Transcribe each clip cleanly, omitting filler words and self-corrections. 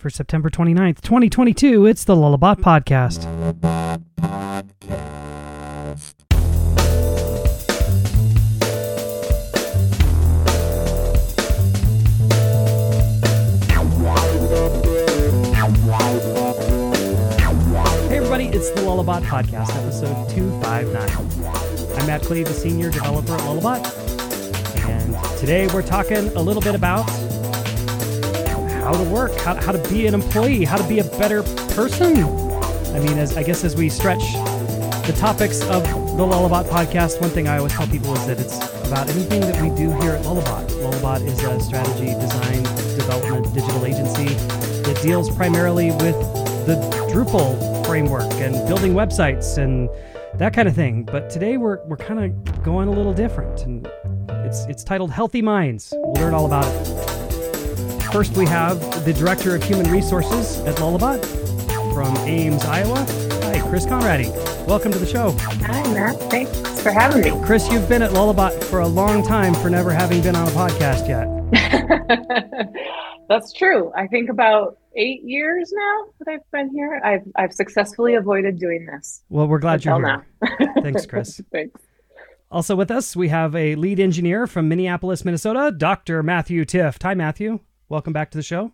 For September 29th, 2022, it's the Lullabot Podcast. Hey everybody, it's the Lullabot Podcast, episode 259. I'm Matt Clay, the senior developer at Lullabot, and today we're talking a little bit about how to work, how to be an employee, how to be a better person. I mean, as we stretch the topics of the Lullabot Podcast, one thing I always tell people is that it's about anything that we do here at Lullabot. Lullabot is a strategy, design, development, digital agency that deals primarily with the Drupal framework and building websites and that kind of thing. But today we're kind of going a little different, and it's titled Healthy Minds. We'll learn all about it. First, we have the Director of Human Resources at Lullabot from Ames, Iowa. Hi, Chris Conrady. Welcome to the show. Hi, Matt. Thanks for having me. Chris, you've been at Lullabot for a long time for never having been on a podcast yet. That's true. I think about 8 years now that I've been here. I've successfully avoided doing this. Well, we're glad you're here. Thanks, Chris. Thanks. Also with us, we have a lead engineer from Minneapolis, Minnesota, Dr. Matthew Tift. Hi, Matthew. Welcome back to the show.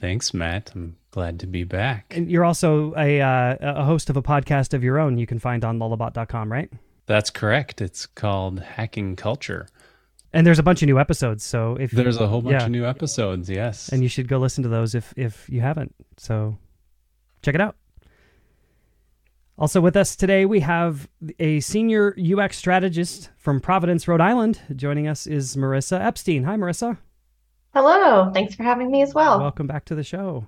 Thanks, Matt. I'm glad to be back. And you're also a host of a podcast of your own you can find on lullabot.com, right? That's correct. It's called Hacking Culture. And there's a bunch of new episodes. So if there's a whole bunch of new episodes, yes. And you should go listen to those if you haven't. So check it out. Also with us today, we have a senior UX strategist from Providence, Rhode Island. Joining us is Marissa Epstein. Hi, Marissa. Hello. Thanks for having me as well. Welcome back to the show.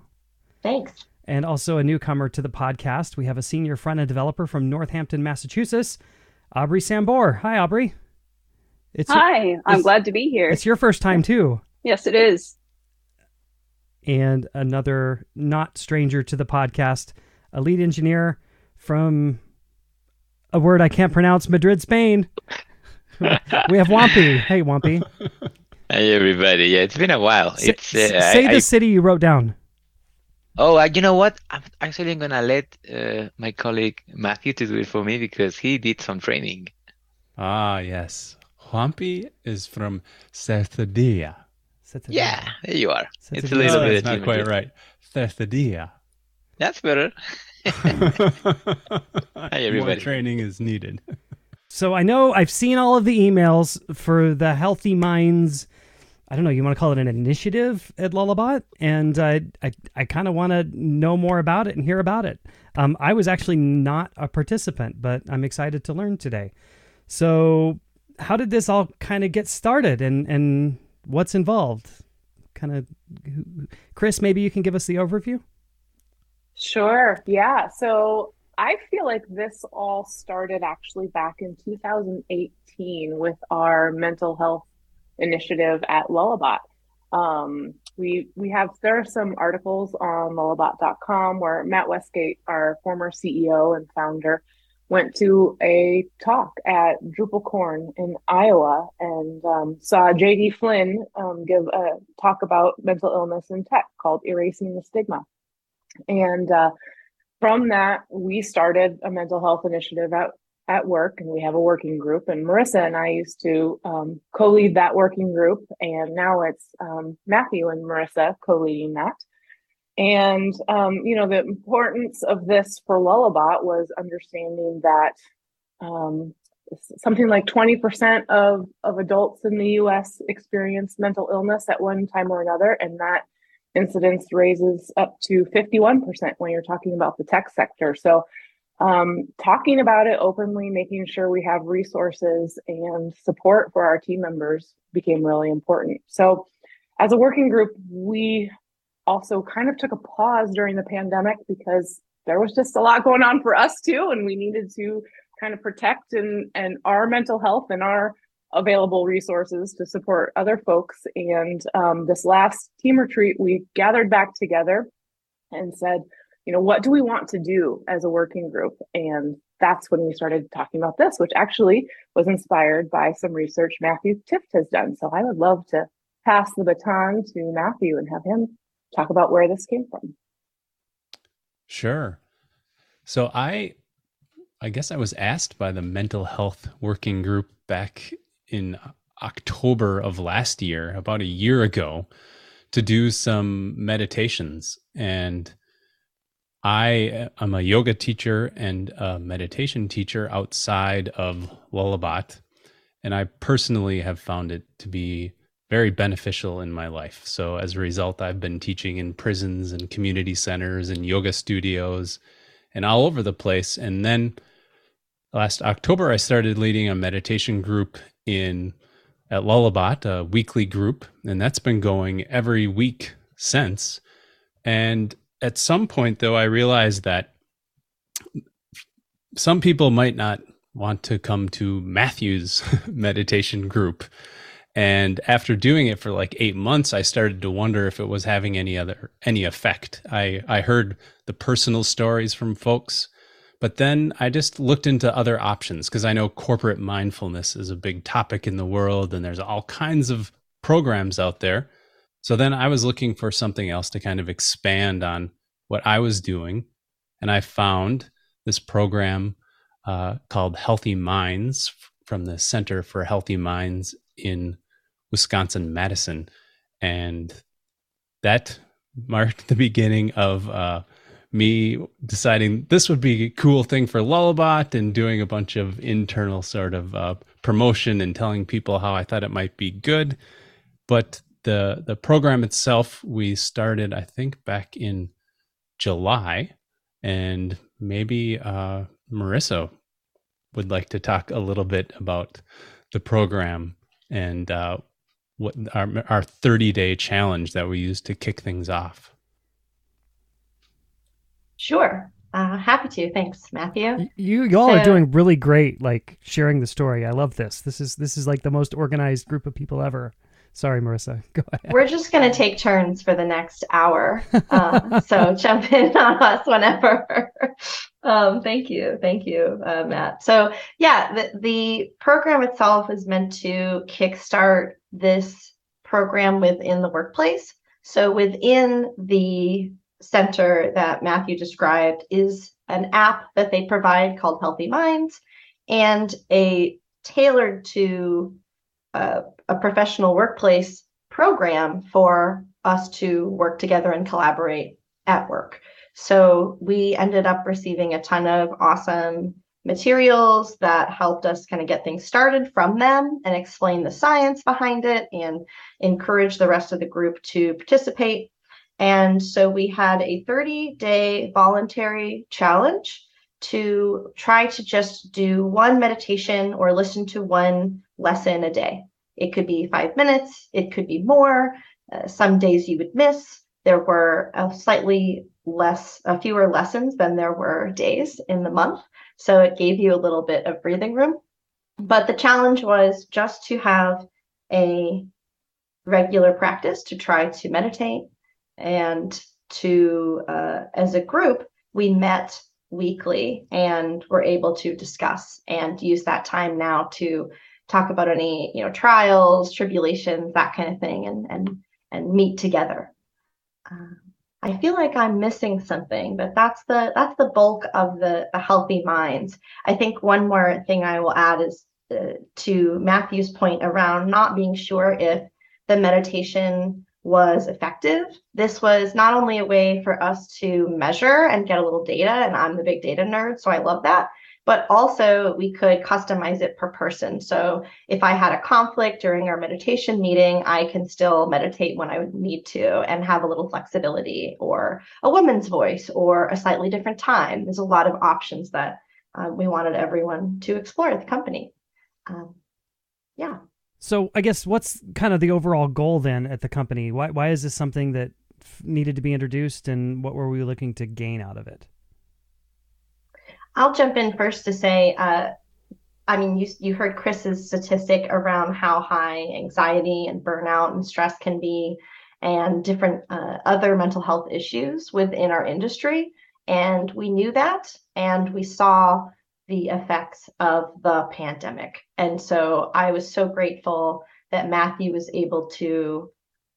Thanks. And also a newcomer to the podcast. We have a senior front-end developer from Northampton, Massachusetts, Aubrey Sambor. Hi, Aubrey. I'm glad to be here. It's your first time, too. Yes, it is. And another not stranger to the podcast, a lead engineer from a word I can't pronounce, Madrid, Spain. We have Juampi. Hey, Juampi. Hey everybody! Yeah, it's been a while. It's say the city you wrote down. Oh, you know what? I'm actually gonna let my colleague Matthew to do it for me because he did some training. Ah, yes. Juampi is from Certidia. Yeah, there you are. Certidia. It's a little bit. That's not quite right. Certidia. That's better. Hi everybody. More training is needed. So I know I've seen all of the emails for the Healthy Minds, I don't know, you want to call it an initiative at Lullabot? And I kind of want to know more about it and hear about it. I was actually not a participant, but I'm excited to learn today. So how did this all kind of get started and what's involved? Kind of, Chris, maybe you can give us the overview? Sure, yeah. So I feel like this all started actually back in 2018 with our mental health initiative at Lullabot. There are some articles on lullabot.com where Matt Westgate, our former CEO and founder, went to a talk at DrupalCon in Iowa and saw JD Flynn give a talk about mental illness in tech called Erasing the Stigma. And from that, we started a mental health initiative at work, and we have a working group. And Marissa and I used to co-lead that working group, and now it's Matthew and Marissa co-leading that. And, the importance of this for Lullabot was understanding that something like 20% of adults in the U.S. experience mental illness at one time or another, and that incidence raises up to 51% when you're talking about the tech sector. So talking about it openly, making sure we have resources and support for our team members became really important. So as a working group, we also kind of took a pause during the pandemic because there was just a lot going on for us too, and we needed to kind of protect and our mental health and our available resources to support other folks. And this last team retreat, we gathered back together and said, what do we want to do as a working group? And that's when we started talking about this, which actually was inspired by some research Matthew Tift has done. So I would love to pass the baton to Matthew and have him talk about where this came from. Sure. So I guess I was asked by the mental health working group back in October of last year, about a year ago, to do some meditations. And I am a yoga teacher and a meditation teacher outside of Lullabot. And I personally have found it to be very beneficial in my life. So as a result, I've been teaching in prisons and community centers and yoga studios and all over the place. And then last October, I started leading a meditation group at Lullabot, a weekly group, and that's been going every week since. And at some point, though, I realized that some people might not want to come to Matthew's meditation group. And after doing it for like 8 months, I started to wonder if it was having any effect. I heard the personal stories from folks, but then I just looked into other options, because I know corporate mindfulness is a big topic in the world and there's all kinds of programs out there. So then I was looking for something else to kind of expand on what I was doing. And I found this program called Healthy Minds from the Center for Healthy Minds in Wisconsin, Madison. And that marked the beginning of me deciding this would be a cool thing for Lullabot, and doing a bunch of internal sort of promotion and telling people how I thought it might be good. But the program itself, we started, I think, back in July. And maybe Marissa would like to talk a little bit about the program and what our 30-day challenge that we used to kick things off. Sure. Happy to. Thanks, Matthew. Y'all are doing really great, like sharing the story. I love this. This is like the most organized group of people ever. Sorry, Marissa. Go ahead. We're just going to take turns for the next hour. So jump in on us whenever. Thank you, Matt. So yeah, the program itself is meant to kickstart this program within the workplace. So within the center that Matthew described is an app that they provide called Healthy Minds, and a tailored to a professional workplace program for us to work together and collaborate at work. So we ended up receiving a ton of awesome materials that helped us kind of get things started from them and explain the science behind it and encourage the rest of the group to participate. And so we had a 30-day voluntary challenge to try to just do one meditation or listen to one lesson a day. It could be 5 minutes, it could be more. Some days you would miss. There were fewer lessons than there were days in the month. So it gave you a little bit of breathing room. But the challenge was just to have a regular practice to try to meditate. And to, as a group, we met weekly and were able to discuss and use that time now to talk about any, trials, tribulations, that kind of thing, and meet together. I feel like I'm missing something, but that's the bulk of the Healthy Minds. I think one more thing I will add is to Matthew's point around not being sure if the meditation was effective. This was not only a way for us to measure and get a little data, and I'm the big data nerd, so I love that, but also we could customize it per person. So if I had a conflict during our meditation meeting, I can still meditate when I would need to and have a little flexibility, or a woman's voice, or a slightly different time. There's a lot of options that we wanted everyone to explore at the company. So I guess what's kind of the overall goal then at the company? Why is this something that needed to be introduced, and what were we looking to gain out of it? I'll jump in first to say, you heard Chris's statistic around how high anxiety and burnout and stress can be, and different other mental health issues within our industry. And we knew that, and we saw the effects of the pandemic. And so I was so grateful that Matthew was able to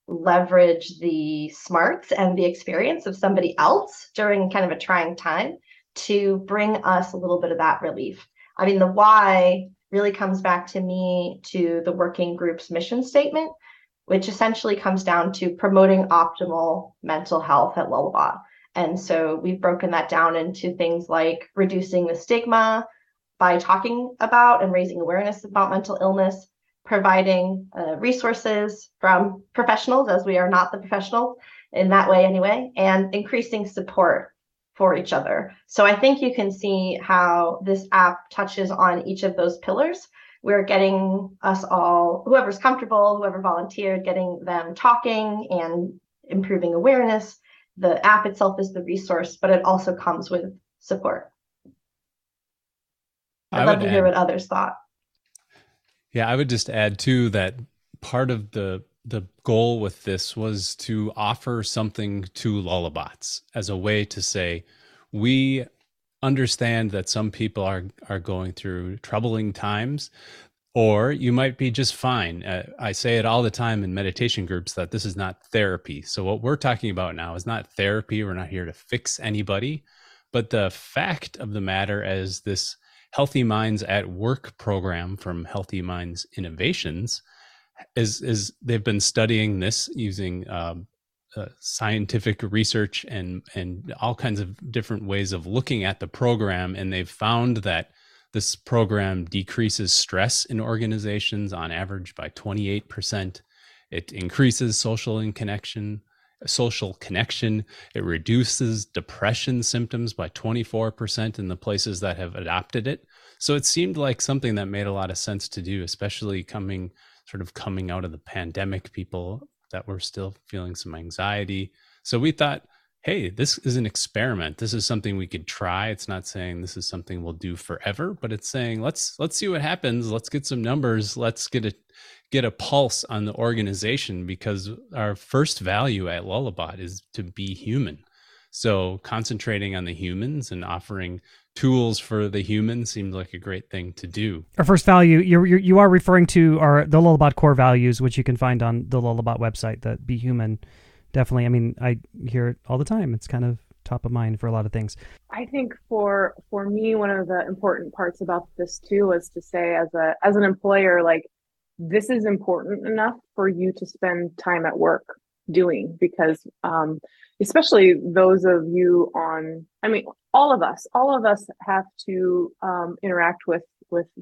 leverage the smarts and the experience of somebody else during kind of a trying time to bring us a little bit of that relief. I mean, the why really comes back to me to the working group's mission statement, which essentially comes down to promoting optimal mental health at Lullabot. And so we've broken that down into things like reducing the stigma by talking about and raising awareness about mental illness, providing resources from professionals, as we are not the professionals in that way anyway, and increasing support for each other. So I think you can see how this app touches on each of those pillars. We're getting us all, whoever's comfortable, whoever volunteered, getting them talking and improving awareness. The app itself is the resource, but it also comes with support. I'd love to hear what others thought. Yeah, I would just add too that part of the goal with this was to offer something to Lullabots as a way to say, we understand that some people are going through troubling times, or you might be just fine. I say it all the time in meditation groups that this is not therapy. So what we're talking about now is not therapy. We're not here to fix anybody. But the fact of the matter is this Healthy Minds at Work program from Healthy Minds Innovations is they've been studying this using scientific research and all kinds of different ways of looking at the program. And they've found that this program decreases stress in organizations on average by 28%. It increases social connection. It reduces depression symptoms by 24% in the places that have adopted it. So it seemed like something that made a lot of sense to do, especially coming out of the pandemic, people that were still feeling some anxiety. So we thought, hey, this is an experiment. This is something we could try. It's not saying this is something we'll do forever, but it's saying, let's see what happens. Let's get some numbers. Let's get a pulse on the organization, because our first value at Lullabot is to be human. So concentrating on the humans and offering tools for the humans seemed like a great thing to do. Our first value, you are referring to the Lullabot core values, which you can find on the Lullabot website, the Be Human. Definitely. I mean, I hear it all the time. It's kind of top of mind for a lot of things. I think for me, one of the important parts about this too was to say as an employer, like, this is important enough for you to spend time at work doing, because especially those of you all of us have to interact with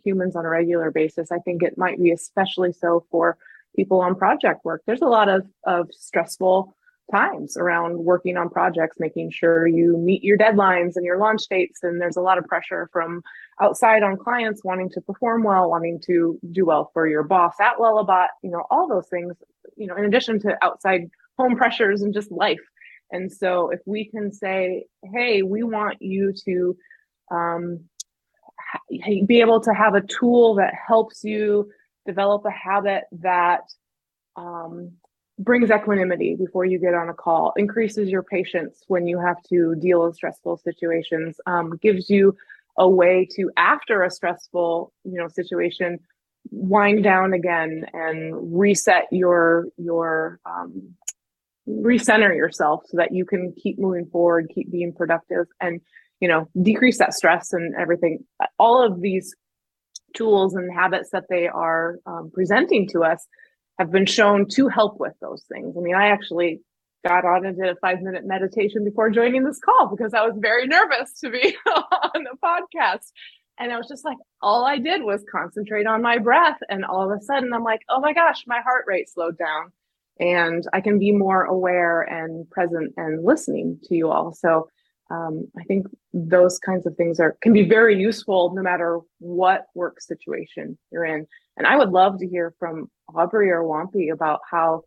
humans on a regular basis. I think it might be especially so for people on project work. There's a lot of stressful times around working on projects, making sure you meet your deadlines and your launch dates. And there's a lot of pressure from outside on clients wanting to perform well, wanting to do well for your boss at Lullabot, all those things, in addition to outside home pressures and just life. And so if we can say, hey, we want you to be able to have a tool that helps you develop a habit that brings equanimity before you get on a call, increases your patience when you have to deal with stressful situations, gives you a way to, after a stressful, situation, wind down again and reset your recenter yourself so that you can keep moving forward, keep being productive, and, decrease that stress and everything. All of these tools and habits that they are presenting to us have been shown to help with those things. I mean, I actually got on and did a 5-minute meditation before joining this call because I was very nervous to be on the podcast. And I was just like, all I did was concentrate on my breath. And all of a sudden I'm like, oh my gosh, my heart rate slowed down and I can be more aware and present and listening to you all. So I think those kinds of things can be very useful no matter what work situation you're in. And I would love to hear from Aubrey or Juampi about how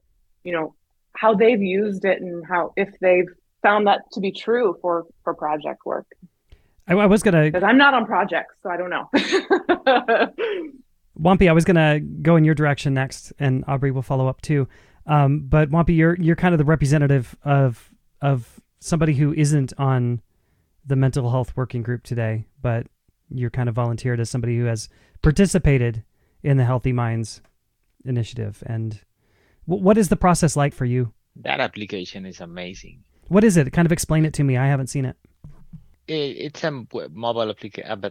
they've used it and how, if they've found that to be true for project work. I was going to... Because I'm not on projects, so I don't know. Juampi, I was going to go in your direction next, and Aubrey will follow up too. But Juampi, you're kind of the representative of somebody who isn't on the mental health working group today, but you're kind of volunteered as somebody who has participated in the Healthy Minds initiative and What is the process like for you? That application is amazing. What is it? Kind of explain it to me. I haven't seen it. It's a mobile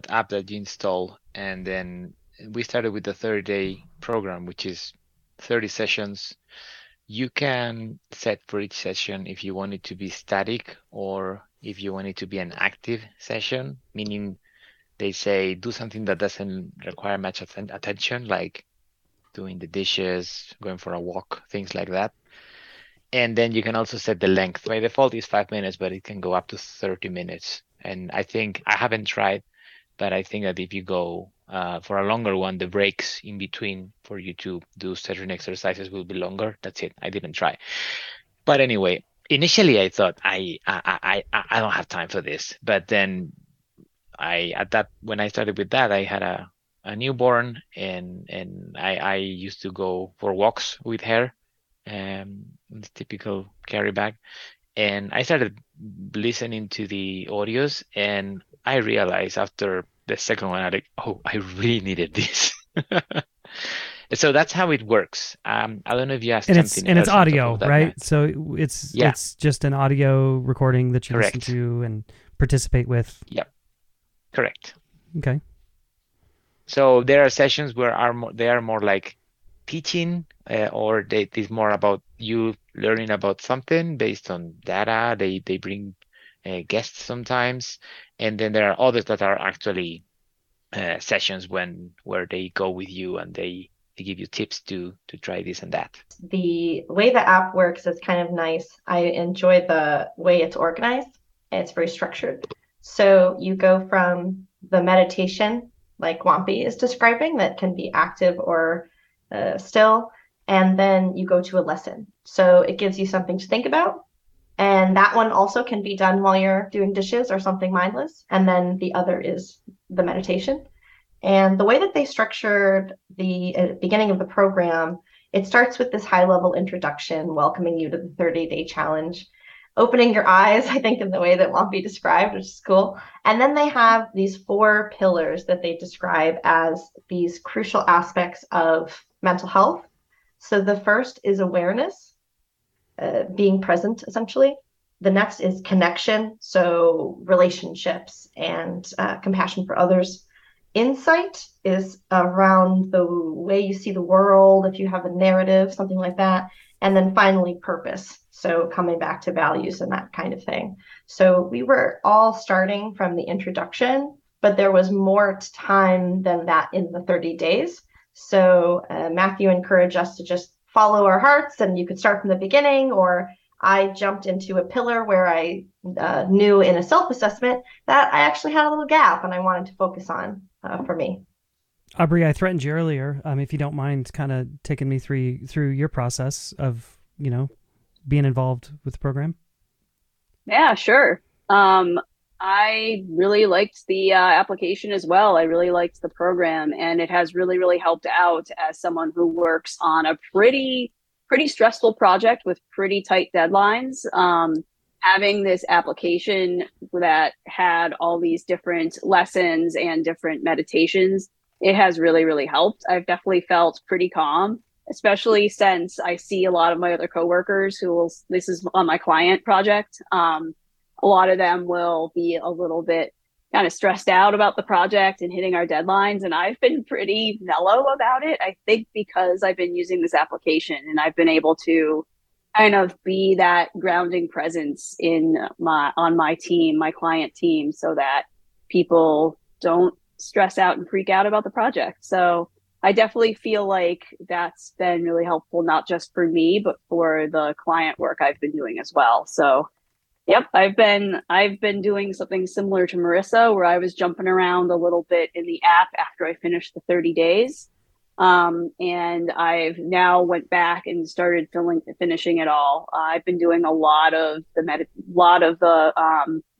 app that you install. And then we started with the 30-day program, which is 30 sessions. You can set for each session if you want it to be static or if you want it to be an active session, meaning they say do something that doesn't require much attention, like doing the dishes, going for a walk, things like that. And then you can also set the length. By default, it's 5 minutes, but it can go up to 30 minutes. And I think, I haven't tried, but I think that if you go for a longer one, the breaks in between for you to do certain exercises will be longer. That's it. I didn't try. But anyway, initially I thought I don't have time for this. But then when I started with that, I had a newborn and I used to go for walks with her. The typical carry bag, and I started listening to the audios, and I realized after the second one, I like, oh, I really needed this. So that's how it works. I don't know if you asked something. And it's audio, right? Night. So it's just an audio recording that you listen to and participate with. Yep. Correct. Okay. So there are sessions where they are more like teaching, or it is more about you learning about something based on data. They bring guests sometimes, and then there are others that are actually sessions where they go with you and they give you tips to try this and that. The way the app works is kind of nice. I enjoy the way it's organized. It's very structured. So you go from the meditation, like Juampi is describing, that can be active or still, and then you go to a lesson. So it gives you something to think about. And that one also can be done while you're doing dishes or something mindless. And then the other is the meditation. And the way that they structured the beginning of the program, it starts with this high-level introduction, welcoming you to the 30-day challenge, opening your eyes, I think, in the way that won't be described, which is cool. And then they have these 4 pillars that they describe as these crucial aspects of mental health. So the first is awareness, being present, essentially. The next is connection, so relationships and compassion for others. Insight is around the way you see the world, if you have a narrative, something like that. And then finally, purpose. So coming back to values and that kind of thing. So we were all starting from the introduction, but there was more time than that in the 30 days. So Matthew encouraged us to just follow our hearts, and you could start from the beginning, or I jumped into a pillar where I knew in a self-assessment that I actually had a little gap and I wanted to focus on for me. Aubrey, I threatened you earlier, if you don't mind kind of taking me through your process of, being involved with the program. Yeah, sure. I really liked the application as well. I really liked the program, and it has really, really helped out as someone who works on a pretty stressful project with pretty tight deadlines. Having this application that had all these different lessons and different meditations, it has really, really helped. I've definitely felt pretty calm, especially since I see a lot of my other coworkers this is on my client project. A lot of them will be a little bit kind of stressed out about the project and hitting our deadlines. And I've been pretty mellow about it, I think, because I've been using this application and I've been able to kind of be that grounding presence on my team, my client team, so that people don't stress out and freak out about the project. So I definitely feel like that's been really helpful, not just for me, but for the client work I've been doing as well. So yep, I've been doing something similar to Marissa, where I was jumping around a little bit in the app after I finished the 30 days. And I've now went back and started finishing it all. I've been doing a lot of the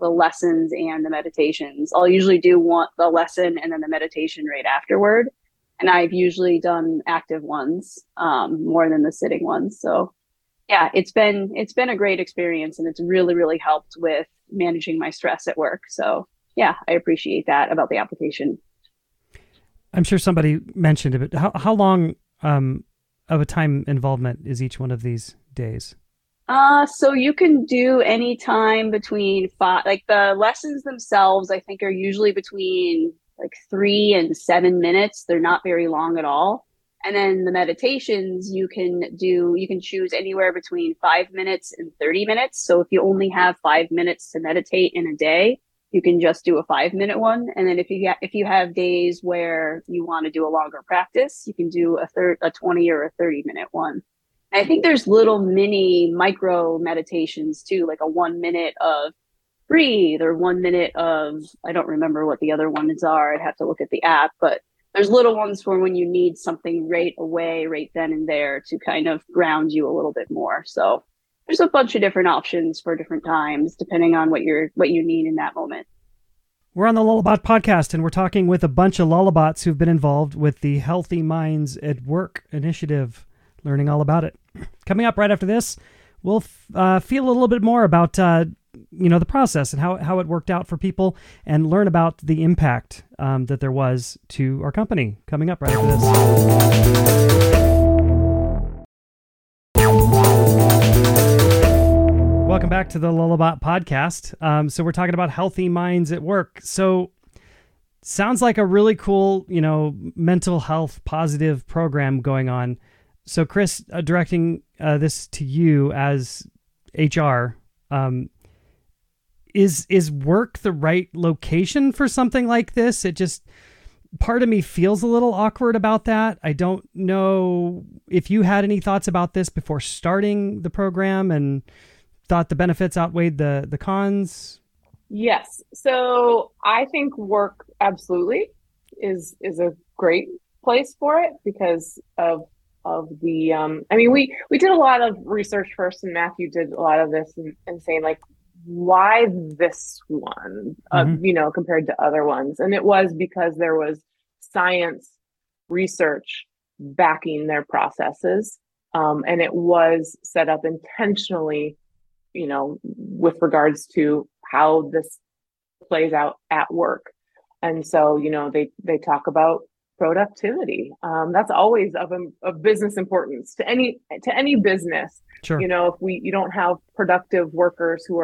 lessons and the meditations. I'll usually do the lesson and then the meditation right afterward. And I've usually done active ones, more than the sitting ones. So yeah, it's been a great experience, and it's really, really helped with managing my stress at work. So yeah, I appreciate that about the application. I'm sure somebody mentioned it, but how long of a time involvement is each one of these days? So you can do any time between five, like the lessons themselves, I think are usually between like 3 and 7 minutes. They're not very long at all. And then the meditations you can choose anywhere between 5 minutes and 30 minutes. So if you only have 5 minutes to meditate in a day, you can just do a 5-minute one. And then if you have days where you want to do a longer practice, you can do a 20 or a 30-minute one. And I think there's little mini micro meditations too, like a 1 minute of breathe or 1 minute of, I don't remember what the other ones are. I'd have to look at the app, but there's little ones for when you need something right away, right then and there to kind of ground you a little bit more. So there's a bunch of different options for different times, depending on what you need in that moment. We're on the Lullabot podcast, and we're talking with a bunch of Lullabots who've been involved with the Healthy Minds at Work initiative, learning all about it. Coming up right after this, we'll feel a little bit more about the process and how it worked out for people, and learn about the impact that there was to our company. Coming up right after this. Welcome back to the Lullabot podcast. So we're talking about Healthy Minds at Work. So sounds like a really cool, mental health positive program going on. So Chris, directing this to you as HR, Is work the right location for something like this? It just, part of me feels a little awkward about that. I don't know if you had any thoughts about this before starting the program and thought the benefits outweighed the cons. Yes. So I think work absolutely is a great place for it because of the, we did a lot of research first, and Matthew did a lot of this and saying like, why this one, compared to other ones? And it was because there was science research backing their processes. And it was set up intentionally, with regards to how this plays out at work. And so, they talk about productivity. That's always of business importance to any business. Sure. If you don't have productive workers who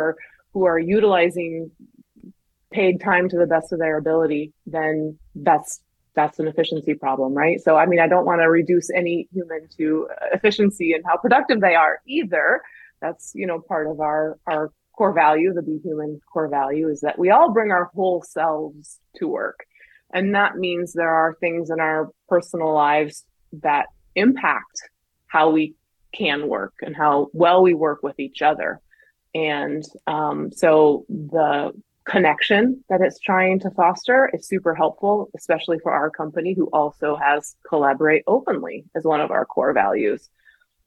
are utilizing paid time to the best of their ability, then that's an efficiency problem, right? So, I don't want to reduce any human to efficiency and how productive they are either. That's, part of our core value, the Be Human core value, is that we all bring our whole selves to work. And that means there are things in our personal lives that impact how we can work and how well we work with each other. And so the connection that it's trying to foster is super helpful, especially for our company, who also has collaborate openly as one of our core values.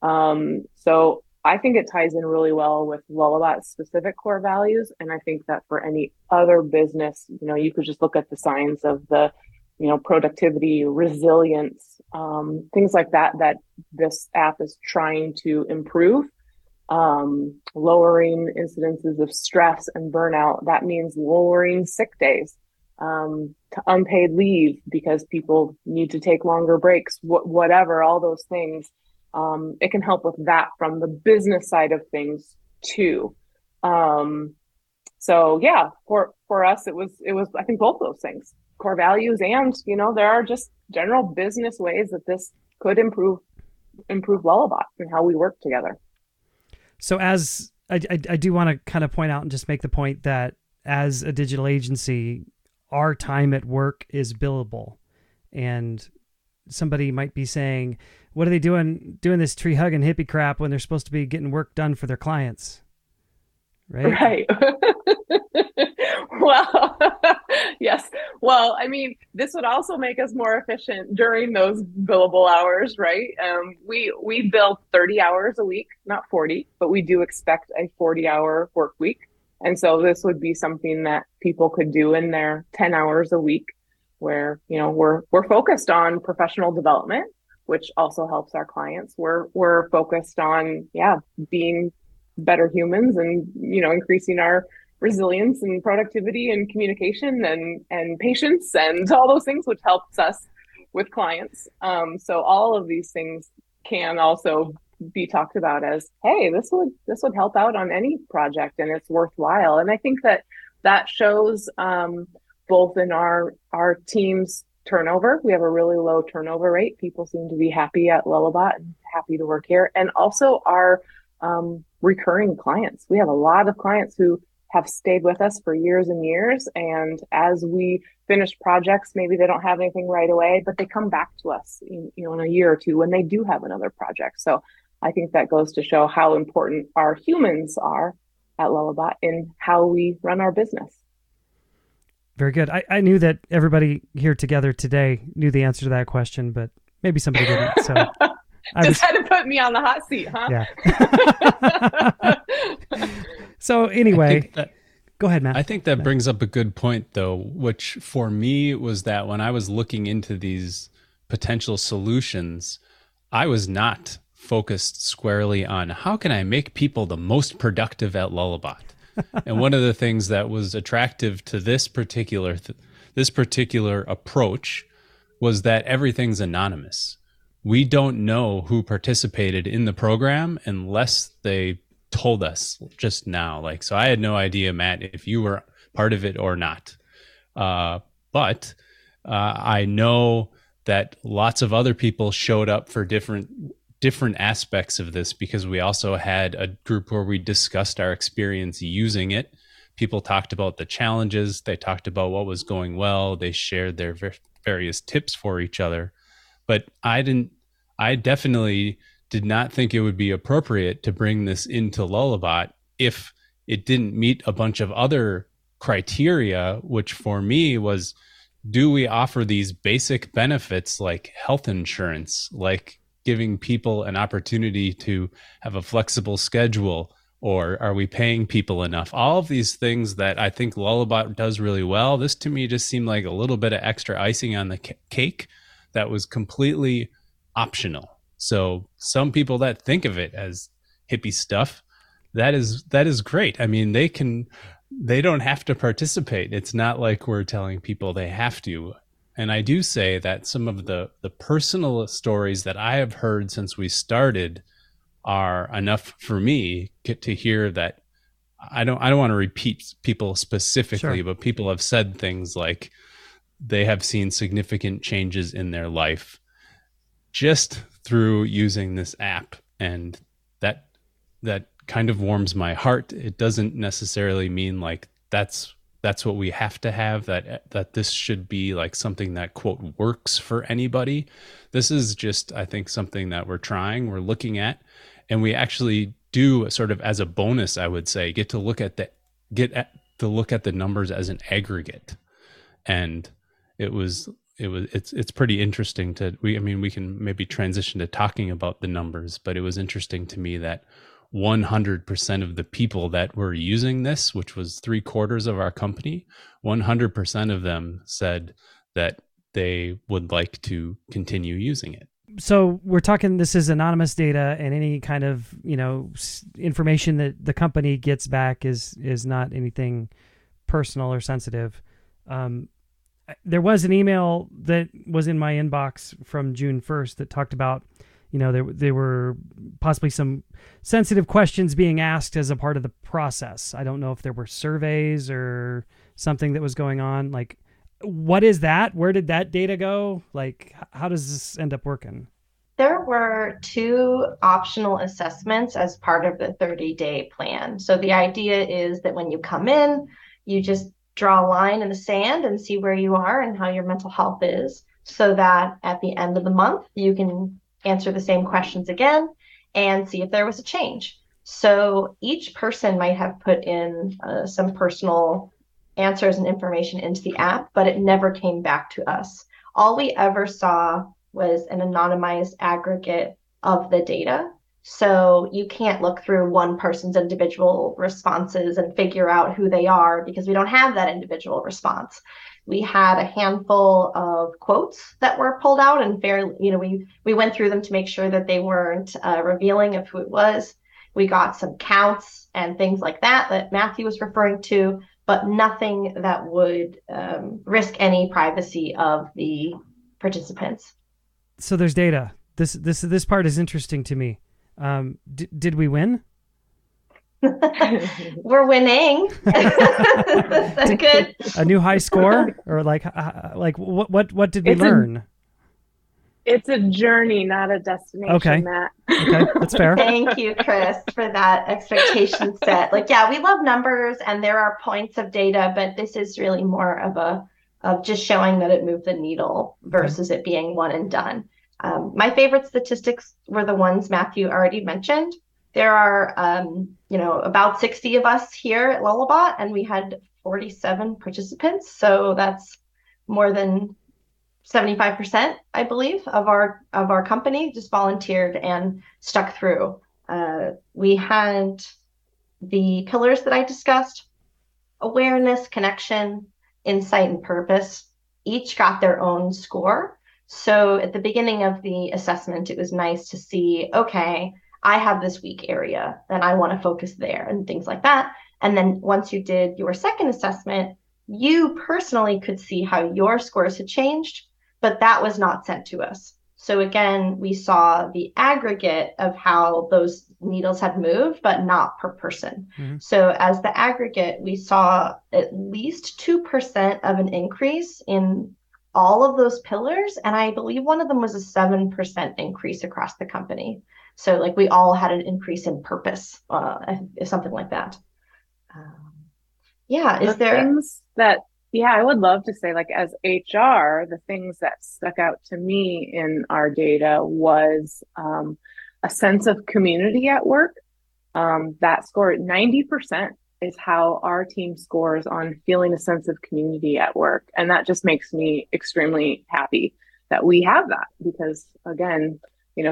So I think it ties in really well with Lullabot's specific core values. And I think that for any other business, you could just look at the signs of the, productivity, resilience, things like that this app is trying to improve, lowering incidences of stress and burnout. That means lowering sick days, to unpaid leave because people need to take longer breaks, whatever, all those things. It can help with that from the business side of things too. So yeah, for us, it was, I think, both those things, core values. And, there are just general business ways that this could improve Lullabot and how we work together. So as I do want to kind of point out and just make the point that as a digital agency, our time at work is billable. And somebody might be saying, what are they doing this tree hugging hippie crap when they're supposed to be getting work done for their clients? Right. Well, yes. Well, this would also make us more efficient during those billable hours, right? We bill 30 hours a week, not 40, but we do expect a 40-hour work week. And so this would be something that people could do in their 10 hours a week, where, we're focused on professional development, which also helps our clients. We're focused on, being better humans and, increasing our resilience and productivity and communication and patience and all those things, which helps us with clients. So all of these things can also be talked about as, hey, this would help out on any project and it's worthwhile. And I think that shows both in our team's turnover. We have a really low turnover rate. People seem to be happy at Lullabot and happy to work here. And also our recurring clients. We have a lot of clients who have stayed with us for years and years. And as we finish projects, maybe they don't have anything right away, but they come back to us in a year or two when they do have another project. So I think that goes to show how important our humans are at Lullabot in how we run our business. Very good. I knew that everybody here together today knew the answer to that question, but maybe somebody didn't. So had to put me on the hot seat, huh? Yeah. So anyway, go ahead, Matt. I think that brings up a good point, though, which for me was that when I was looking into these potential solutions, I was not focused squarely on how can I make people the most productive at Lullabot. And one of the things that was attractive to this particular approach was that everything's anonymous. We don't know who participated in the program unless they told us just now. Like, so I had no idea, Matt, if you were part of it or not. But I know that lots of other people showed up for different aspects of this, because we also had a group where we discussed our experience using it. People talked about the challenges. They talked about what was going well. They shared their various tips for each other. But I definitely did not think it would be appropriate to bring this into Lullabot if it didn't meet a bunch of other criteria, which for me was, do we offer these basic benefits like health insurance, like giving people an opportunity to have a flexible schedule, or are we paying people enough? All of these things that I think Lullabot does really well. This to me just seemed like a little bit of extra icing on the cake that was completely optional. So some people that think of it as hippie stuff, that is great. I mean, they don't have to participate. It's not like we're telling people they have to. And I do say that some of the personal stories that I have heard since we started are enough for me to hear that I don't want to repeat people specifically, sure, but people have said things like, they have seen significant changes in their life just through using this app. And that kind of warms my heart. It doesn't necessarily mean like that's what we have to have, that this should be like something that, quote, works for anybody. This is just, I think, something that we're trying, we're looking at, and we actually do sort of as a bonus, I would say, get to look at the numbers as an aggregate. And it's pretty interesting we can maybe transition to talking about the numbers, but it was interesting to me that 100% of the people that were using this, which was 3/4 of our company, 100% of them said that they would like to continue using it. So we're talking, this is anonymous data, and any kind of, information that the company gets back is not anything personal or sensitive. There was an email that was in my inbox from June 1st that talked about, there were possibly some sensitive questions being asked as a part of the process. I don't know if there were surveys or something that was going on. Like, what is that? Where did that data go? Like, how does this end up working? There were 2 optional assessments as part of the 30-day plan. So the idea is that when you come in, you just draw a line in the sand and see where you are and how your mental health is, so that at the end of the month, you can answer the same questions again and see if there was a change. So each person might have put in some personal answers and information into the app, but it never came back to us. All we ever saw was an anonymized aggregate of the data. So you can't look through one person's individual responses and figure out who they are, because we don't have that individual response. We had a handful of quotes that were pulled out, and fairly, we went through them to make sure that they weren't revealing of who it was. We got some counts and things like that Matthew was referring to, but nothing that would risk any privacy of the participants. So there's data. This part is interesting to me. Did we win? We're winning. That's good. A new high score, or like what did we learn? It's a journey, not a destination. Okay. Matt. Okay, that's fair. Thank you, Chris, for that expectation set. Like, yeah, we love numbers, and there are points of data, but this is really more of just showing that it moved the needle versus it being one and done. My favorite statistics were the ones Matthew already mentioned. There are, about 60 of us here at Lullabot, and we had 47 participants. So that's more than 75%, I believe, of our company just volunteered and stuck through. We had the pillars that I discussed: awareness, connection, insight, and purpose. Each got their own score. So at the beginning of the assessment, it was nice to see, okay, I have this weak area and I want to focus there and things like that. And then once you did your second assessment, you personally could see how your scores had changed, but that was not sent to us. So again, we saw the aggregate of how those needles had moved, but not per person. Mm-hmm. So as the aggregate, we saw at least 2% of an increase in all of those pillars. And I believe one of them was a 7% increase across the company. So like we all had an increase in purpose, something like that. Is there things that, I would love to say, like as HR, the things that stuck out to me in our data was a sense of community at work. That scored 90%. Is how our team scores on feeling a sense of community at work. And that just makes me extremely happy that we have that, because again,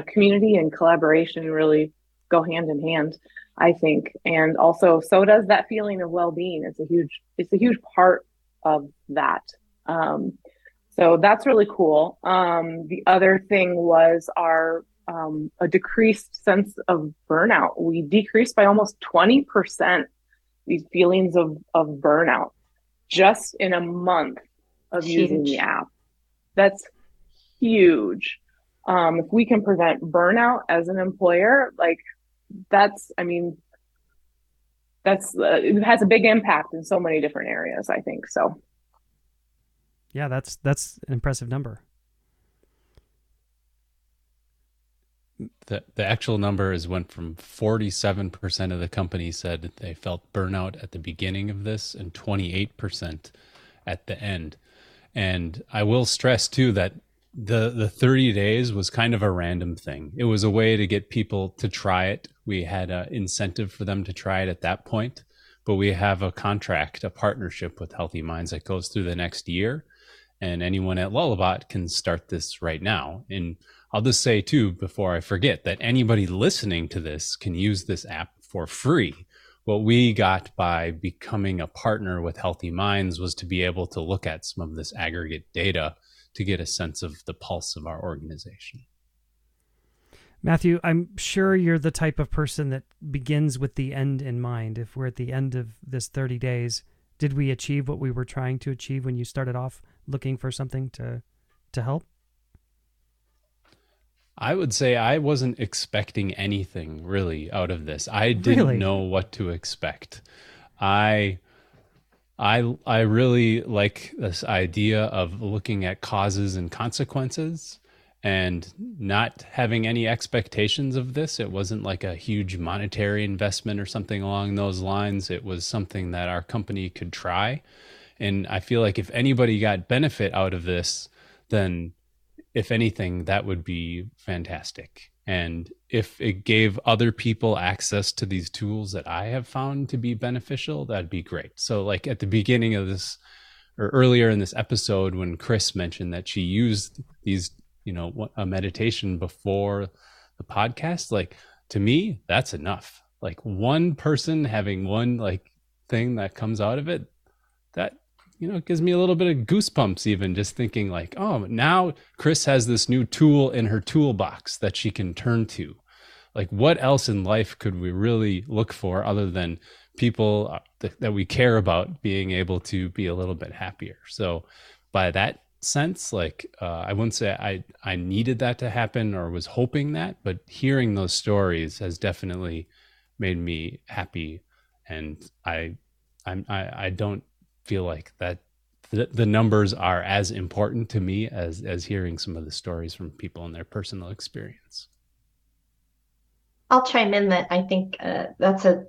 community and collaboration really go hand in hand, I think. And also, so does that feeling of well-being. It's a huge part of that. So that's really cool. The other thing was our a decreased sense of burnout. We decreased by almost 20% these feelings of burnout just in a month of using the app. That's huge. If we can prevent burnout as an employer, it has a big impact in so many different areas, I think. So yeah, that's an impressive number. The actual number went from 47% of the company said they felt burnout at the beginning of this and 28% at the end. And I will stress too that the 30 days was kind of a random thing. It was a way to get people to try it. We had an incentive for them to try it at that point, but we have a contract, a partnership with Healthy Minds that goes through the next year, and anyone at Lullabot can start this right now. And I'll just say too, before I forget, that anybody listening to this can use this app for free. What we got by becoming a partner with Healthy Minds was to be able to look at some of this aggregate data to get a sense of the pulse of our organization. Matthew, I'm sure you're the type of person that begins with the end in mind. If we're at the end of this 30 days, did we achieve what we were trying to achieve when you started off looking for something to help? I would say I wasn't expecting anything really out of this. I didn't know what to expect. I really like this idea of looking at causes and consequences and not having any expectations of this. It wasn't like a huge monetary investment or something along those lines. It was something that our company could try. And I feel like if anybody got benefit out of this, then if anything, that would be fantastic. And if it gave other people access to these tools that I have found to be beneficial, that'd be great. So like at the beginning of this, or earlier in this episode, when Chris mentioned that she used these, a meditation before the podcast, like to me, that's enough. Like one person having one thing that comes out of it, that it gives me a little bit of goosebumps, even just thinking like, oh, now Chris has this new tool in her toolbox that she can turn to. Like what else in life could we really look for other than people that we care about being able to be a little bit happier? So by that sense. Like, I wouldn't say I needed that to happen or was hoping that, but hearing those stories has definitely made me happy. And I don't feel like that the numbers are as important to me as hearing some of the stories from people and their personal experience. I'll chime in that I think that's a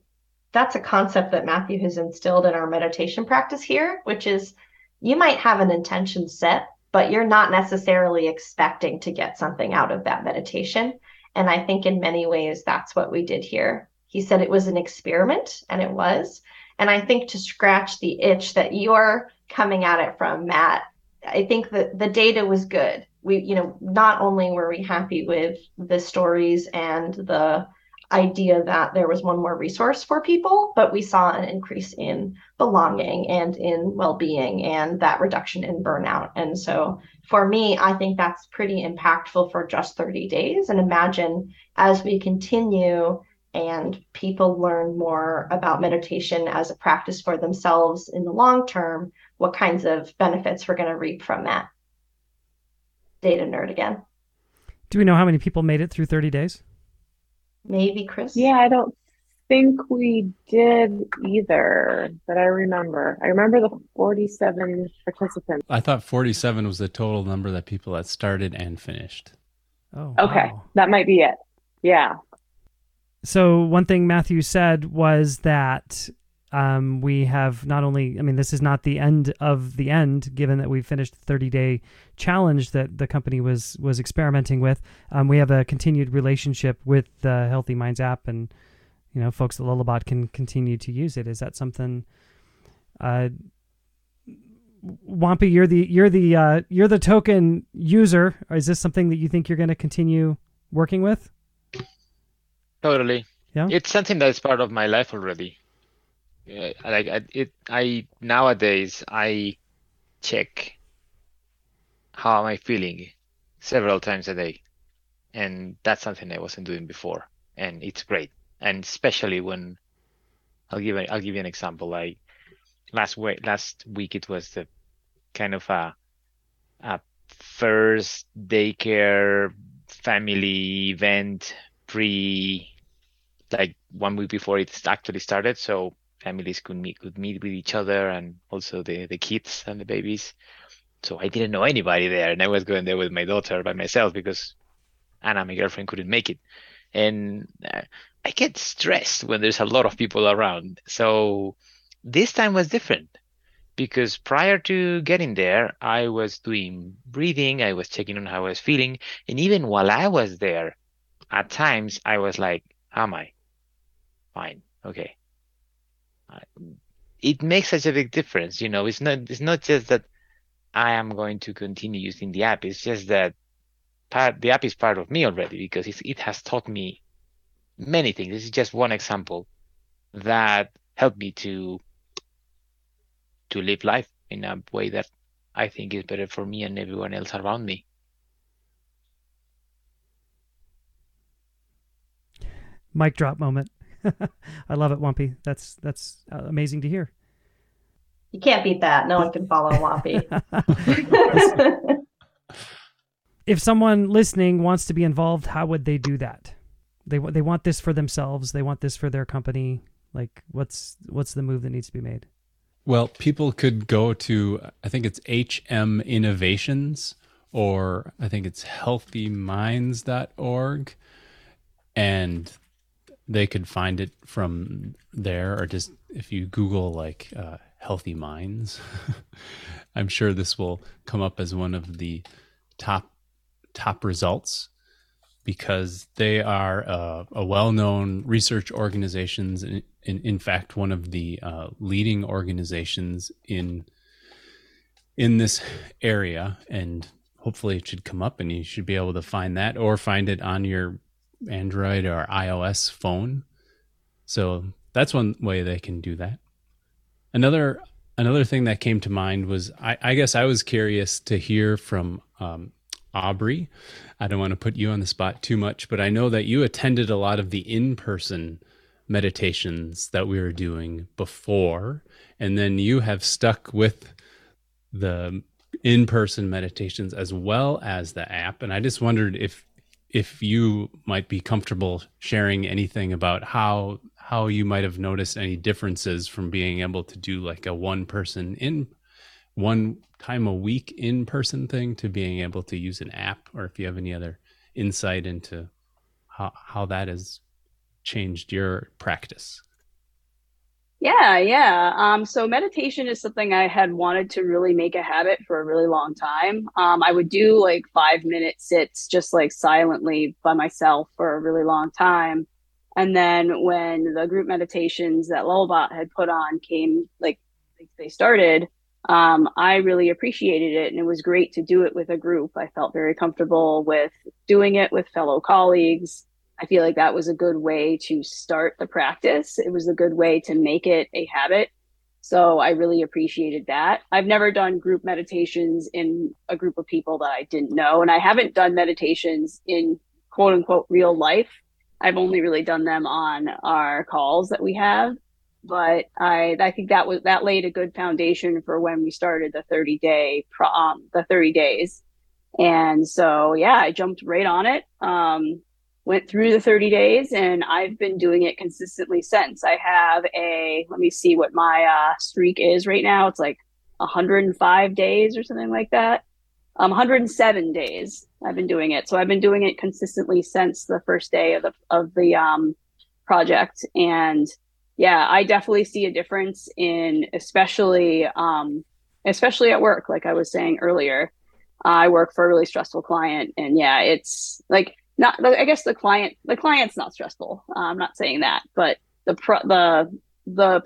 concept that Matthew has instilled in our meditation practice here, which is you might have an intention set, but you're not necessarily expecting to get something out of that meditation. And I think in many ways, that's what we did here. He said it was an experiment, and it was. And I think to scratch the itch that you're coming at it from, Matt, I think that the data was good. We, not only were we happy with the stories and the idea that there was one more resource for people, but we saw an increase in belonging and in well-being and that reduction in burnout. And so for me, I think that's pretty impactful for just 30 days. And imagine as we continue and people learn more about meditation as a practice for themselves in the long term, what kinds of benefits we're going to reap from that. Data nerd again. Do we know how many people made it through 30 days? Maybe Chris? Yeah, I don't think we did either, but I remember. I remember the 47 participants. I thought 47 was the total number that people that started and finished. Oh, okay. Wow. That might be it. Yeah. So one thing Matthew said was that we have not only, this is not the end of the end, given that we finished the 30-day challenge that the company was experimenting with. We have a continued relationship with the Healthy Minds app, and folks at Lullabot can continue to use it. Is that something? Juampi, you're the token user. Is this something that you think you're going to continue working with? Totally. Yeah. It's something that is part of my life already. Nowadays I check how am I feeling several times a day, and that's something I wasn't doing before, and it's great. And especially when I'll give you an example. Like last week, it was the kind of a first daycare family event like 1 week before it actually started, so families could meet with each other, and also the kids and the babies. So I didn't know anybody there, and I was going there with my daughter by myself because Anna, my girlfriend, couldn't make it. And I get stressed when there's a lot of people around. So this time was different because prior to getting there, I was doing breathing, I was checking on how I was feeling. And even while I was there, at times I was like, am I fine? Okay. It makes such a big difference, it's not just that I am going to continue using the app. It's just that the app is part of me already because it has taught me many things. This is just one example that helped me to live life in a way that I think is better for me and everyone else around me. Mic drop moment. I love it, Juampi. That's amazing to hear. You can't beat that. No one can follow Juampi. If someone listening wants to be involved, how would they do that? They want this for themselves. They want this for their company. Like, what's the move that needs to be made? Well, people could go to, I think it's HM Innovations, or I think it's healthyminds.org, and they could find it from there, or just if you Google Healthy Minds, I'm sure this will come up as one of the top results, because they are a well-known research organizations. In fact, one of the leading organizations in this area, and hopefully it should come up and you should be able to find that or find it on your Android or iOS phone. So that's one way they can do that. Another thing that came to mind was I guess I was curious to hear from Aubrey. I don't want to put you on the spot too much, but I know that you attended a lot of the in-person meditations that we were doing before, and then you have stuck with the in-person meditations as well as the app. And I just wondered if you might be comfortable sharing anything about how you might have noticed any differences from being able to do like a one time a week in-person thing to being able to use an app, or if you have any other insight into how that has changed your practice. Yeah. So meditation is something I had wanted to really make a habit for a really long time. I would do like 5-minute sits just like silently by myself for a really long time. And then when the group meditations that Lullabot had put on came, like they started, I really appreciated it. And it was great to do it with a group. I felt very comfortable with doing it with fellow colleagues. I feel like that was a good way to start the practice. It was a good way to make it a habit. So I really appreciated that. I've never done group meditations in a group of people that I didn't know. And I haven't done meditations in quote unquote real life. I've only really done them on our calls that we have. But I think that laid a good foundation for when we started the 30 days. And so, yeah, I jumped right on it. Went through the 30 days, and I've been doing it consistently since. I have let me see what my streak is right now. It's like 105 days or something like that. 107 days I've been doing it. So I've been doing it consistently since the first day of the project. And yeah, I definitely see a difference in especially at work. Like I was saying earlier, I work for a really stressful client, and yeah, it's like, not, I guess the client's not stressful. I'm not saying that, but the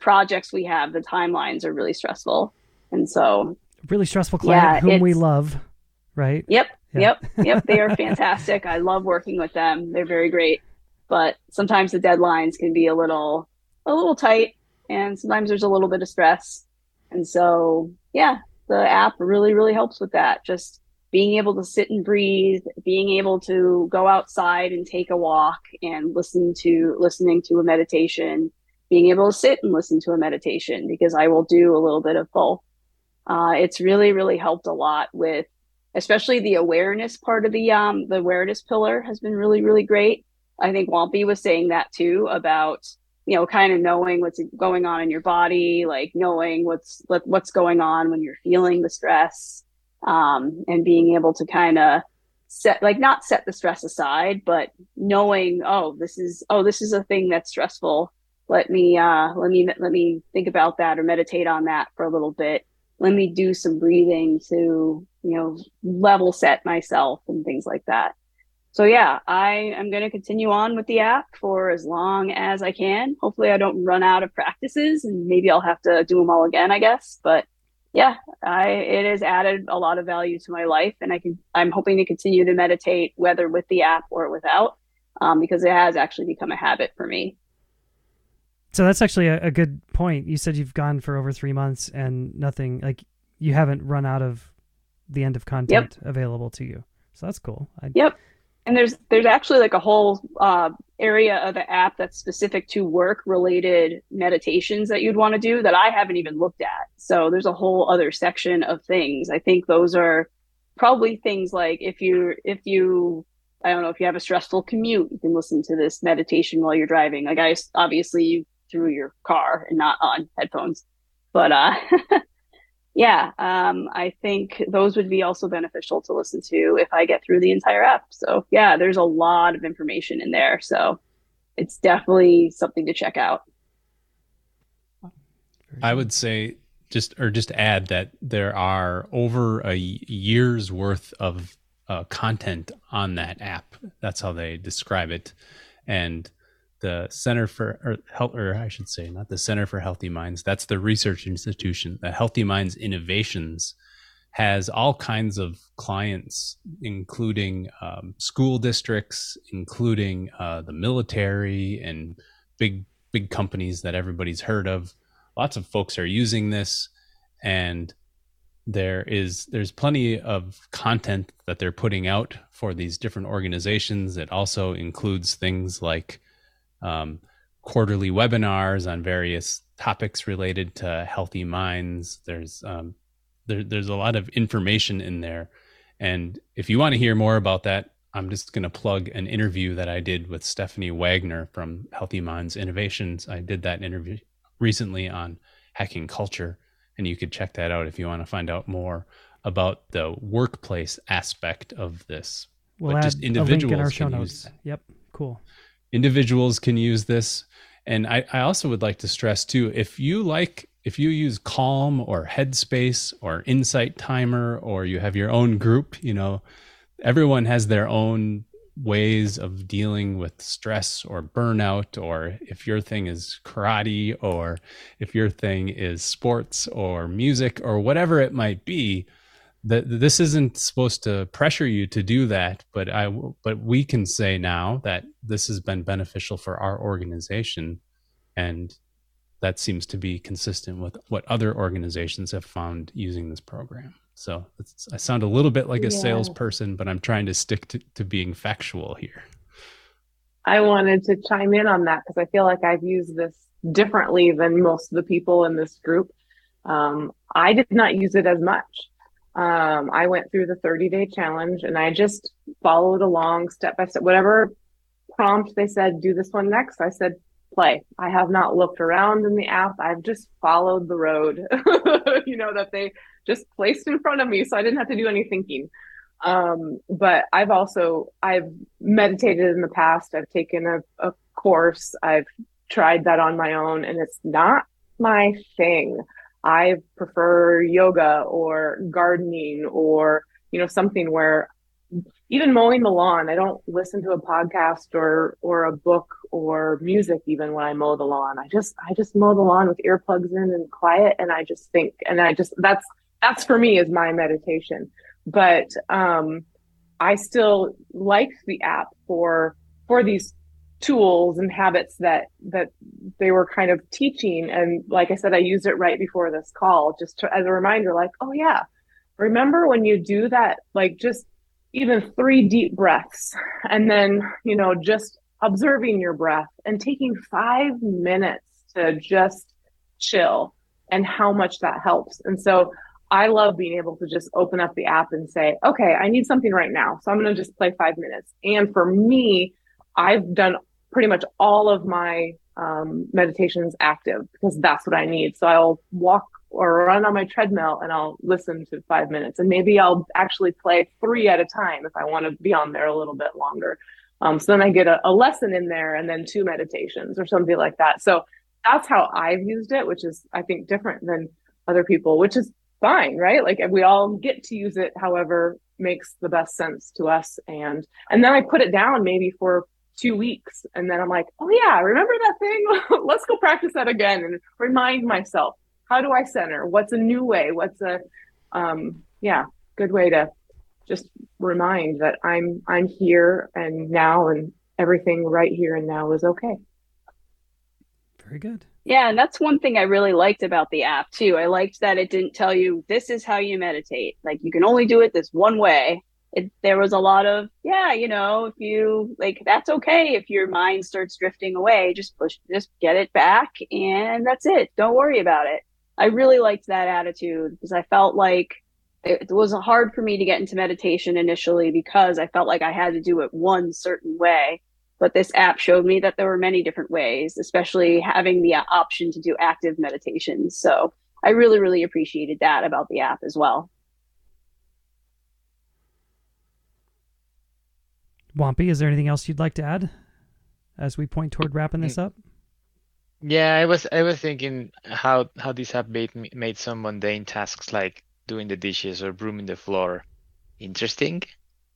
projects we have, the timelines are really stressful, and so really stressful client, yeah, whom we love, right? Yep. They are fantastic. I love working with them. They're very great, but sometimes the deadlines can be a little tight, and sometimes there's a little bit of stress, and so yeah, the app really, really helps with that. Just being able to sit and breathe, being able to go outside and take a walk and listening to a meditation, being able to sit and listen to a meditation, because I will do a little bit of both. It's really, really helped a lot with, especially the awareness part of the awareness pillar has been really, really great. I think Juampi was saying that too, about, you know, kind of knowing what's going on in your body, like knowing what's going on when you're feeling the stress. And being able to kind of not set the stress aside, but knowing, this is a thing that's stressful. Let me think about that or meditate on that for a little bit. Let me do some breathing to, you know, level set myself and things like that. So yeah, I am going to continue on with the app for as long as I can. Hopefully I don't run out of practices, and maybe I'll have to do them all again, I guess, but yeah, it has added a lot of value to my life, and I'm hoping to continue to meditate, whether with the app or without, because it has actually become a habit for me. So that's actually a good point. You said you've gone for over 3 months and nothing, like you haven't run out of the end of content available to you. So that's cool. And there's actually like a whole area of the app that's specific to work-related meditations that you'd want to do that I haven't even looked at. So there's a whole other section of things. I think those are probably things like if you I don't know, if you have a stressful commute, you can listen to this meditation while you're driving. Like obviously you through your car and not on headphones, but I think those would be also beneficial to listen to if I get through the entire app. So yeah, there's a lot of information in there. So it's definitely something to check out. I would say just add that there are over a year's worth of content on that app. That's how they describe it. And the Center for Health, or I should say, not the Center for Healthy Minds. That's the research institution. The Healthy Minds Innovations has all kinds of clients, including school districts, including the military, and big companies that everybody's heard of. Lots of folks are using this, and there's plenty of content that they're putting out for these different organizations. It also includes things like quarterly webinars on various topics related to healthy minds. There's There's a lot of information in there. And if you want to hear more about that, I'm just going to plug an interview that I did with Stephanie Wagner from Healthy Minds Innovations. I did that interview recently on Hacking Culture, and you could check that out if you want to find out more about the workplace aspect of this. We'll add a link in our show notes. Yep, cool. Individuals can use this. And I also would like to stress too, if you use Calm or Headspace or Insight Timer, or you have your own group, everyone has their own ways of dealing with stress or burnout, or if your thing is karate, or if your thing is sports or music or whatever it might be. This isn't supposed to pressure you to do that, but we can say now that this has been beneficial for our organization, and that seems to be consistent with what other organizations have found using this program. So I sound a little bit like a salesperson, but I'm trying to stick to being factual here. I wanted to chime in on that because I feel like I've used this differently than most of the people in this group. I did not use it as much. I went through the 30-day challenge and I just followed along step by step. Whatever prompt they said, do this one next, I said, play. I have not looked around in the app. I've just followed the road, that they just placed in front of me. So I didn't have to do any thinking. But I've meditated in the past. I've taken a course. I've tried that on my own, and it's not my thing. I prefer yoga or gardening or, something where even mowing the lawn. I don't listen to a podcast or a book or music even when I mow the lawn. I just mow the lawn with earplugs in and quiet, and I just think, and that's for me is my meditation. But I still liked the app for these tools and habits that they were kind of teaching. And like I said, I used it right before this call, just as a reminder, like, oh yeah, remember when you do that, like just even 3 deep breaths, and then, just observing your breath and taking 5 minutes to just chill, and how much that helps. And so I love being able to just open up the app and say, okay, I need something right now. So I'm going to just play 5 minutes. And for me, I've done pretty much all of my meditations active because that's what I need. So I'll walk or run on my treadmill and I'll listen to 5 minutes, and maybe I'll actually play 3 at a time if I want to be on there a little bit longer. So then I get a lesson in there and then 2 meditations or something like that. So that's how I've used it, which is, I think, different than other people, which is fine, right? Like we all get to use it however makes the best sense to us. And then I put it down maybe for 2 weeks, and then I'm like, oh yeah, remember that thing? Let's go practice that again and remind myself, how do I center? What's a new way? What's a good way to just remind that I'm here and now, and everything right here and now is okay. Very good. Yeah, and that's one thing I really liked about the app too. I liked that it didn't tell you this is how you meditate. Like you can only do it this one way. There was a lot of, if you like, that's okay. If your mind starts drifting away, just get it back, and that's it. Don't worry about it. I really liked that attitude because I felt like it was hard for me to get into meditation initially because I felt like I had to do it one certain way. But this app showed me that there were many different ways, especially having the option to do active meditations. So I really, really appreciated that about the app as well. Juampi, is there anything else you'd like to add as we point toward wrapping this up? Yeah, I was thinking how this app made some mundane tasks like doing the dishes or brooming the floor interesting,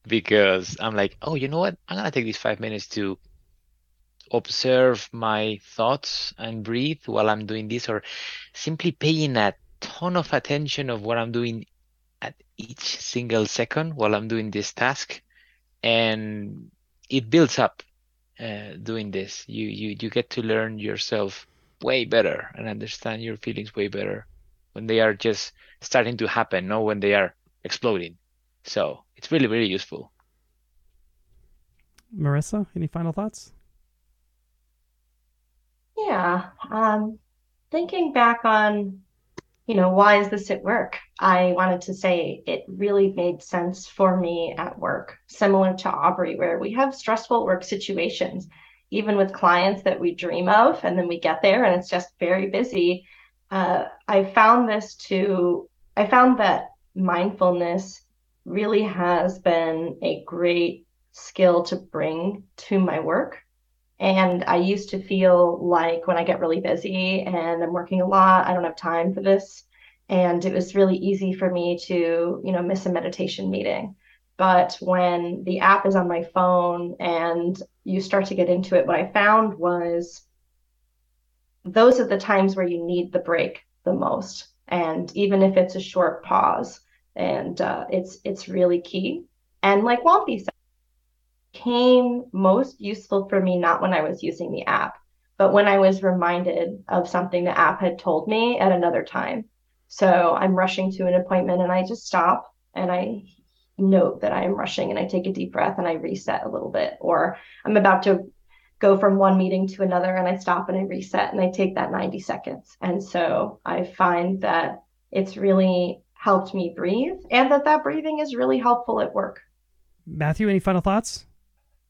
because I'm like, oh, you know what? I'm going to take these 5 minutes to observe my thoughts and breathe while I'm doing this, or simply paying a ton of attention of what I'm doing at each single second while I'm doing this task. And it builds up doing this. You get to learn yourself way better and understand your feelings way better when they are just starting to happen, not when they are exploding. So it's really, really useful. Marissa, any final thoughts? Yeah. Thinking back on you know, why is this at work? I wanted to say it really made sense for me at work, similar to Aubrey, where we have stressful work situations, even with clients that we dream of, and then we get there and it's just very busy. I found that mindfulness really has been a great skill to bring to my work. And I used to feel like when I get really busy and I'm working a lot, I don't have time for this. And it was really easy for me to, you know, miss a meditation meeting. But when the app is on my phone and you start to get into it, what I found was those are the times where you need the break the most. And even if it's a short pause, and it's really key. And like Juampi said, became most useful for me not when I was using the app, but when I was reminded of something the app had told me at another time. So I'm rushing to an appointment and I just stop and I note that I'm rushing and I take a deep breath and I reset a little bit, or I'm about to go from one meeting to another and I stop and I reset and I take that 90 seconds. And so I find that it's really helped me breathe, and that breathing is really helpful at work. Matthew, any final thoughts?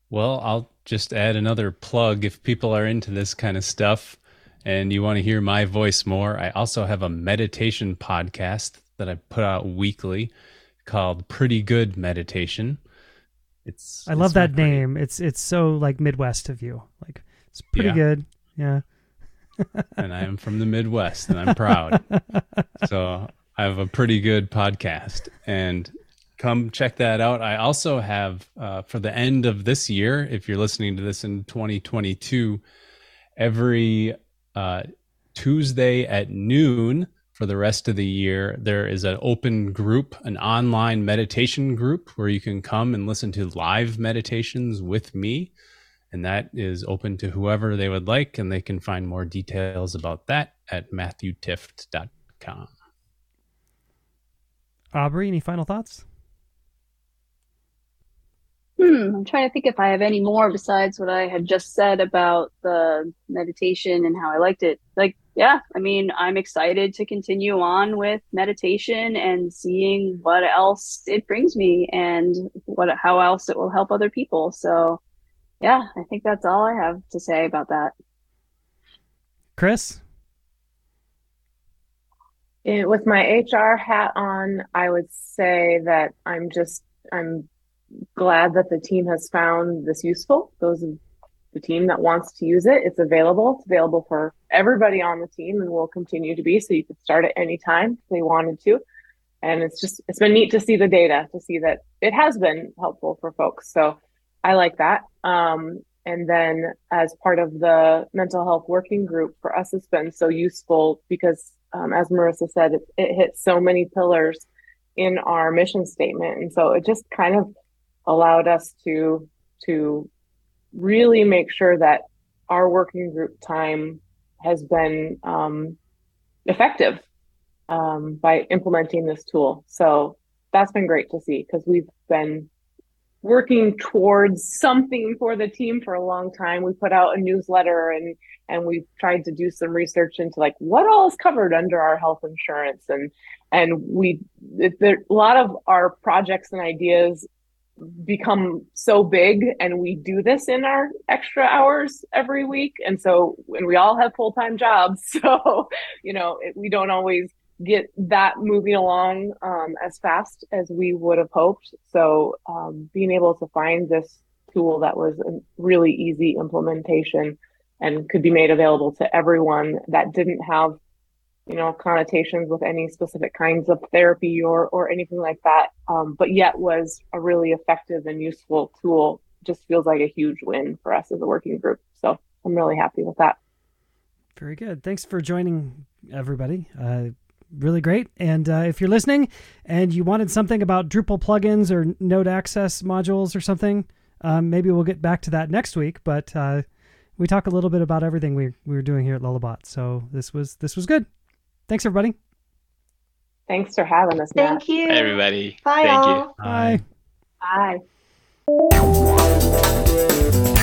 Well, I'll just add another plug. If people are into this kind of stuff and you want to hear my voice more, I also have a meditation podcast that I put out weekly called Pretty Good Meditation. I love that name. It's so like Midwest of you. Like it's pretty good. Yeah. And I am from the Midwest and I'm proud. So I have a pretty good podcast, and come check that out. I also have, for the end of this year, if you're listening to this in 2022, every Tuesday at noon for the rest of the year, there is an open group, an online meditation group where you can come and listen to live meditations with me. And that is open to whoever they would like. And they can find more details about that at MatthewTift.com. Aubrey, any final thoughts? I'm trying to think if I have any more besides what I had just said about the meditation and how I liked it. I'm excited to continue on with meditation and seeing what else it brings me and how else it will help other people. So yeah, I think that's all I have to say about that. Chris? With my HR hat on, I would say that I'm glad that the team has found this useful. Those of the team that wants to use it, it's available. It's available for everybody on the team and will continue to be, so you could start at any time if they wanted to. And it's been neat to see the data, to see that it has been helpful for folks. So I like that. And then as part of the mental health working group, for us, it's been so useful because as Marissa said, it hits so many pillars in our mission statement. And so it just kind of allowed us to really make sure that our working group time has been effective by implementing this tool. So that's been great to see, because we've been working towards something for the team for a long time. We put out a newsletter and we've tried to do some research into like what all is covered under our health insurance. And a lot of our projects and ideas become so big, and we do this in our extra hours every week. And so we all have full-time jobs. So, we don't always get that moving along as fast as we would have hoped. So being able to find this tool that was a really easy implementation and could be made available to everyone that didn't have, connotations with any specific kinds of therapy or anything like that, but yet was a really effective and useful tool, just feels like a huge win for us as a working group. So I'm really happy with that. Very good. Thanks for joining, everybody. Really great. And if you're listening and you wanted something about Drupal plugins or node access modules or something, maybe we'll get back to that next week. But we talk a little bit about everything we were doing here at Lullabot. So this was good. Thanks, everybody. Thanks for having us, Matt. Thank you. Bye, everybody. Bye. Thank you. Bye. Bye. Bye.